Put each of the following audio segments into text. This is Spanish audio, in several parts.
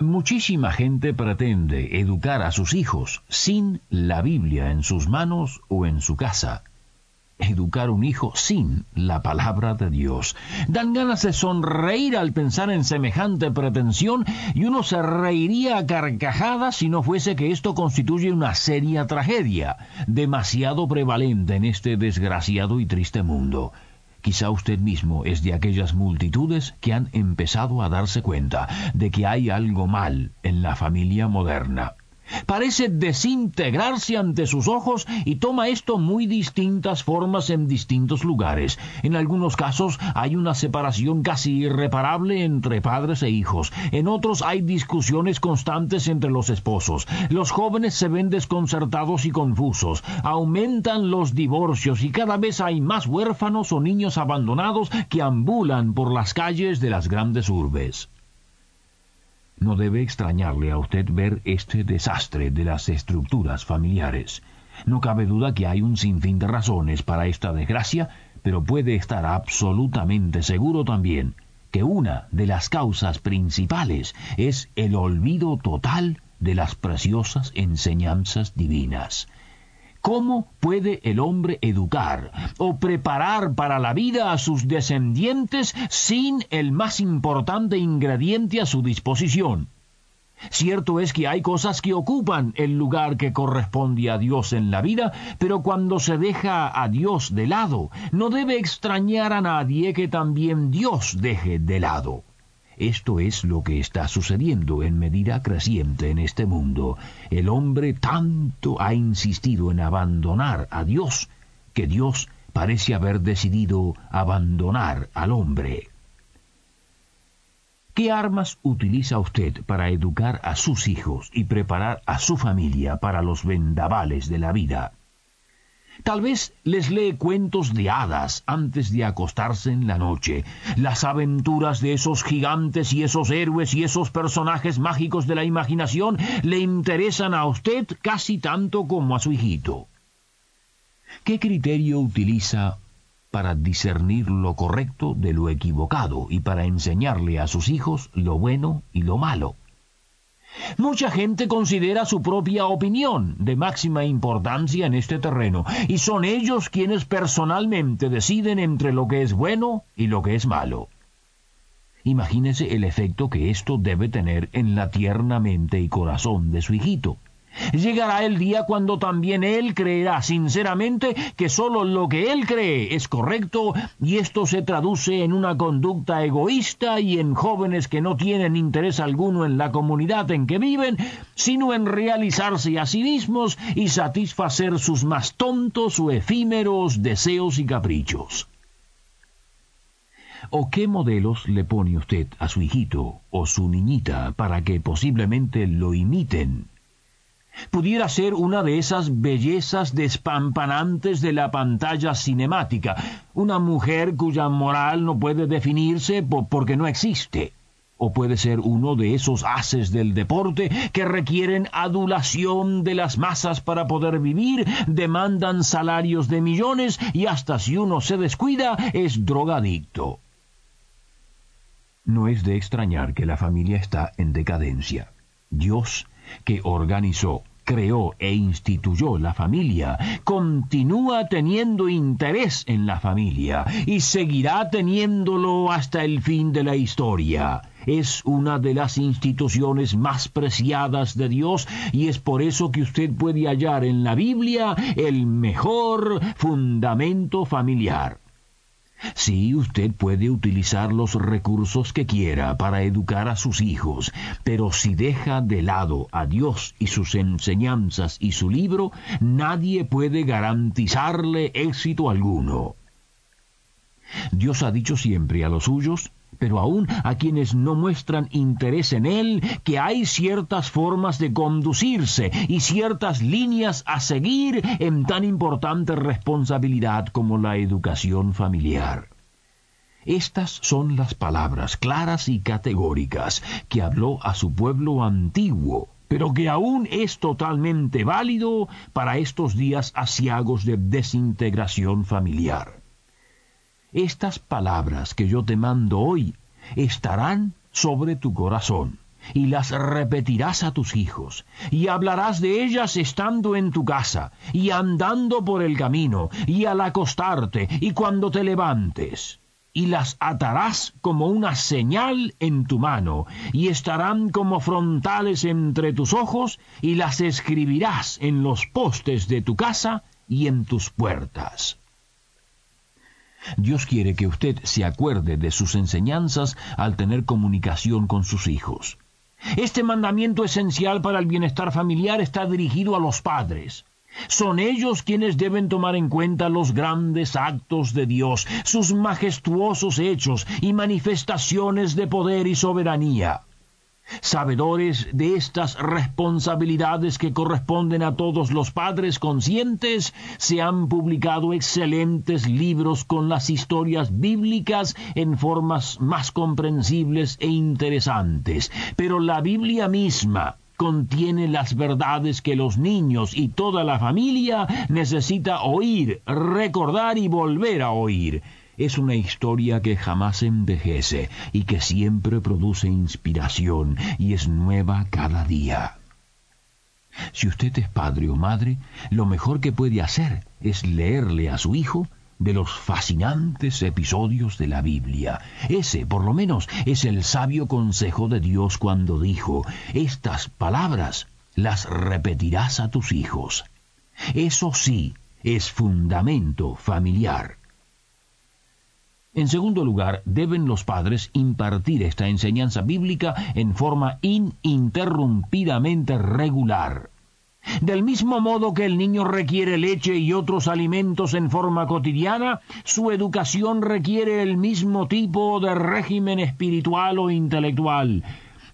Muchísima gente pretende educar a sus hijos sin la Biblia en sus manos o en su casa. Educar un hijo sin la palabra de Dios. Dan ganas de sonreír al pensar en semejante pretensión, y uno se reiría a carcajadas si no fuese que esto constituye una seria tragedia, demasiado prevalente en este desgraciado y triste mundo. Quizá usted mismo es de aquellas multitudes que han empezado a darse cuenta de que hay algo mal en la familia moderna. Parece desintegrarse ante sus ojos y toma esto muy distintas formas en distintos lugares. En algunos casos hay una separación casi irreparable entre padres e hijos. En otros hay discusiones constantes entre los esposos. Los jóvenes se ven desconcertados y confusos. Aumentan los divorcios y cada vez hay más huérfanos o niños abandonados que ambulan por las calles de las grandes urbes. No debe extrañarle a usted ver este desastre de las estructuras familiares. No cabe duda que hay un sinfín de razones para esta desgracia, pero puede estar absolutamente seguro también que una de las causas principales es el olvido total de las preciosas enseñanzas divinas. ¿Cómo puede el hombre educar o preparar para la vida a sus descendientes sin el más importante ingrediente a su disposición? Cierto es que hay cosas que ocupan el lugar que corresponde a Dios en la vida, pero cuando se deja a Dios de lado, no debe extrañar a nadie que también Dios deje de lado. Esto es lo que está sucediendo en medida creciente en este mundo. El hombre tanto ha insistido en abandonar a Dios, que Dios parece haber decidido abandonar al hombre. ¿Qué armas utiliza usted para educar a sus hijos y preparar a su familia para los vendavales de la vida? Tal vez les lee cuentos de hadas antes de acostarse en la noche, las aventuras de esos gigantes y esos héroes y esos personajes mágicos de la imaginación le interesan a usted casi tanto como a su hijito. ¿Qué criterio utiliza para discernir lo correcto de lo equivocado y para enseñarle a sus hijos lo bueno y lo malo? Mucha gente considera su propia opinión de máxima importancia en este terreno, y son ellos quienes personalmente deciden entre lo que es bueno y lo que es malo. Imagínese el efecto que esto debe tener en la tierna mente y corazón de su hijito. Llegará el día cuando también él creerá sinceramente que solo lo que él cree es correcto, y esto se traduce en una conducta egoísta y en jóvenes que no tienen interés alguno en la comunidad en que viven, sino en realizarse a sí mismos y satisfacer sus más tontos o efímeros deseos y caprichos. ¿O qué modelos le pone usted a su hijito o su niñita para que posiblemente lo imiten? Pudiera ser una de esas bellezas despampanantes de la pantalla cinemática, una mujer cuya moral no puede definirse porque no existe, o puede ser uno de esos haces del deporte que requieren adulación de las masas para poder vivir, demandan salarios de millones y hasta si uno se descuida es drogadicto. No es de extrañar que la familia está en decadencia. Dios, que organizó, creó e instituyó la familia, continúa teniendo interés en la familia y seguirá teniéndolo hasta el fin de la historia. Es una de las instituciones más preciadas de Dios y es por eso que usted puede hallar en la Biblia el mejor fundamento familiar. Sí, usted puede utilizar los recursos que quiera para educar a sus hijos, pero si deja de lado a Dios y sus enseñanzas y su libro, nadie puede garantizarle éxito alguno. Dios ha dicho siempre a los suyos pero aún a quienes no muestran interés en él, que hay ciertas formas de conducirse y ciertas líneas a seguir en tan importante responsabilidad como la educación familiar. Estas son las palabras claras y categóricas que habló a su pueblo antiguo, pero que aún es totalmente válido para estos días aciagos de desintegración familiar. Estas palabras que yo te mando hoy estarán sobre tu corazón, y las repetirás a tus hijos, y hablarás de ellas estando en tu casa, y andando por el camino, y al acostarte, y cuando te levantes. Y las atarás como una señal en tu mano, y estarán como frontales entre tus ojos, y las escribirás en los postes de tu casa y en tus puertas. Dios quiere que usted se acuerde de sus enseñanzas al tener comunicación con sus hijos. Este mandamiento esencial para el bienestar familiar está dirigido a los padres. Son ellos quienes deben tomar en cuenta los grandes actos de Dios, sus majestuosos hechos y manifestaciones de poder y soberanía. Sabedores de estas responsabilidades que corresponden a todos los padres conscientes, se han publicado excelentes libros con las historias bíblicas en formas más comprensibles e interesantes, pero la Biblia misma contiene las verdades que los niños y toda la familia necesita oír, recordar y volver a oír. Es una historia que jamás envejece y que siempre produce inspiración y es nueva cada día. Si usted es padre o madre, lo mejor que puede hacer es leerle a su hijo de los fascinantes episodios de la Biblia. Ese, por lo menos, es el sabio consejo de Dios cuando dijo: estas palabras las repetirás a tus hijos. Eso sí, es fundamento familiar. En segundo lugar, deben los padres impartir esta enseñanza bíblica en forma ininterrumpidamente regular. Del mismo modo que el niño requiere leche y otros alimentos en forma cotidiana, su educación requiere el mismo tipo de régimen espiritual o intelectual.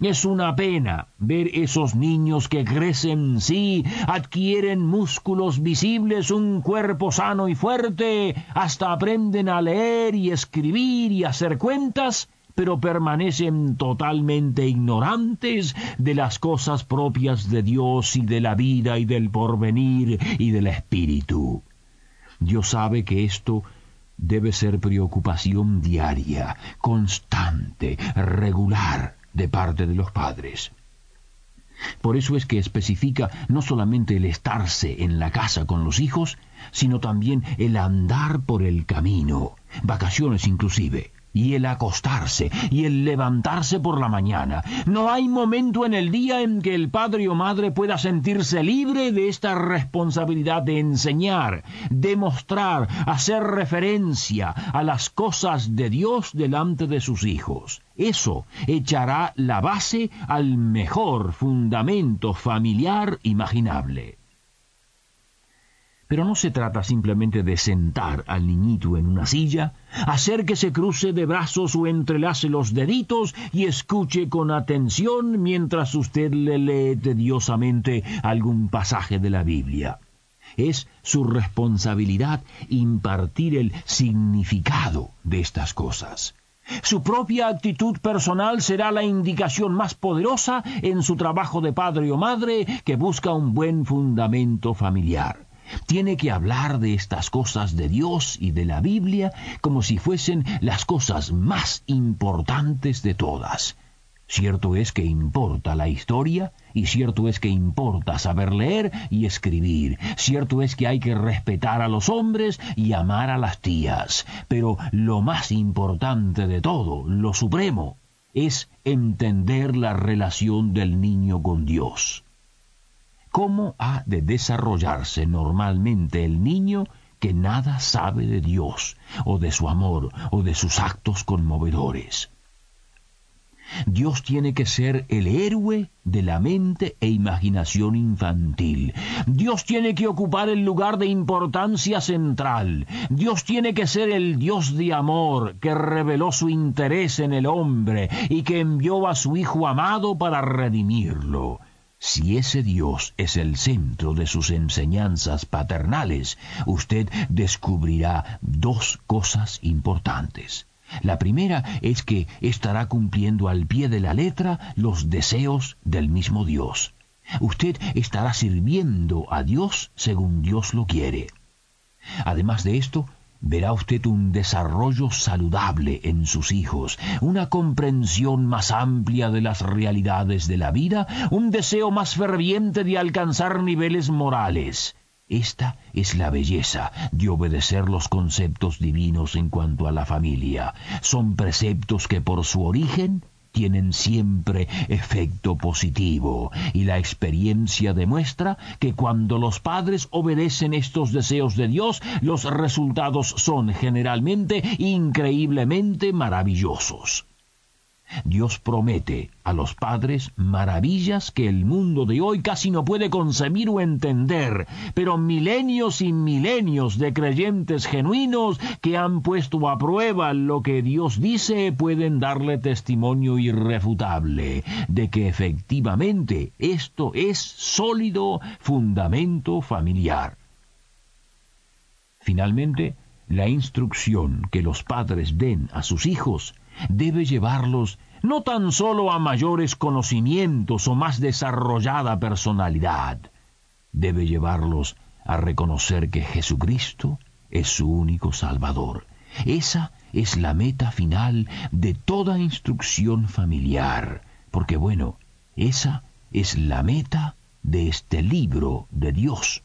Es una pena ver esos niños que crecen, sí, adquieren músculos visibles, un cuerpo sano y fuerte, hasta aprenden a leer y escribir y hacer cuentas, pero permanecen totalmente ignorantes de las cosas propias de Dios y de la vida y del porvenir y del espíritu. Dios sabe que esto debe ser preocupación diaria, constante, regular de parte de los padres. Por eso es que especifica no solamente el estarse en la casa con los hijos, sino también el andar por el camino, vacaciones inclusive, y el acostarse, y el levantarse por la mañana. No hay momento en el día en que el padre o madre pueda sentirse libre de esta responsabilidad de enseñar, demostrar, hacer referencia a las cosas de Dios delante de sus hijos. Eso echará la base al mejor fundamento familiar imaginable. Pero no se trata simplemente de sentar al niñito en una silla, hacer que se cruce de brazos o entrelace los deditos y escuche con atención mientras usted le lee tediosamente algún pasaje de la Biblia. Es su responsabilidad impartir el significado de estas cosas. Su propia actitud personal será la indicación más poderosa en su trabajo de padre o madre que busca un buen fundamento familiar. Tiene que hablar de estas cosas de Dios y de la Biblia como si fuesen las cosas más importantes de todas. Cierto es que importa la historia, y cierto es que importa saber leer y escribir. Cierto es que hay que respetar a los hombres y amar a las tías. Pero lo más importante de todo, lo supremo, es entender la relación del niño con Dios. ¿Cómo ha de desarrollarse normalmente el niño que nada sabe de Dios, o de su amor, o de sus actos conmovedores? Dios tiene que ser el héroe de la mente e imaginación infantil. Dios tiene que ocupar el lugar de importancia central. Dios tiene que ser el Dios de amor que reveló su interés en el hombre y que envió a su Hijo amado para redimirlo. Si ese Dios es el centro de sus enseñanzas paternales, usted descubrirá dos cosas importantes. La primera es que estará cumpliendo al pie de la letra los deseos del mismo Dios. Usted estará sirviendo a Dios según Dios lo quiere. Además de esto, verá usted un desarrollo saludable en sus hijos, una comprensión más amplia de las realidades de la vida, un deseo más ferviente de alcanzar niveles morales. Esta es la belleza de obedecer los conceptos divinos en cuanto a la familia. Son preceptos que por su origen tienen siempre efecto positivo, y la experiencia demuestra que cuando los padres obedecen estos deseos de Dios, los resultados son generalmente increíblemente maravillosos. Dios promete a los padres maravillas que el mundo de hoy casi no puede concebir o entender, pero milenios y milenios de creyentes genuinos que han puesto a prueba lo que Dios dice pueden darle testimonio irrefutable de que efectivamente esto es sólido fundamento familiar. Finalmente, la instrucción que los padres den a sus hijos debe llevarlos no tan solo a mayores conocimientos o más desarrollada personalidad, debe llevarlos a reconocer que Jesucristo es su único Salvador. Esa es la meta final de toda instrucción familiar, porque bueno, esa es la meta de este libro de Dios.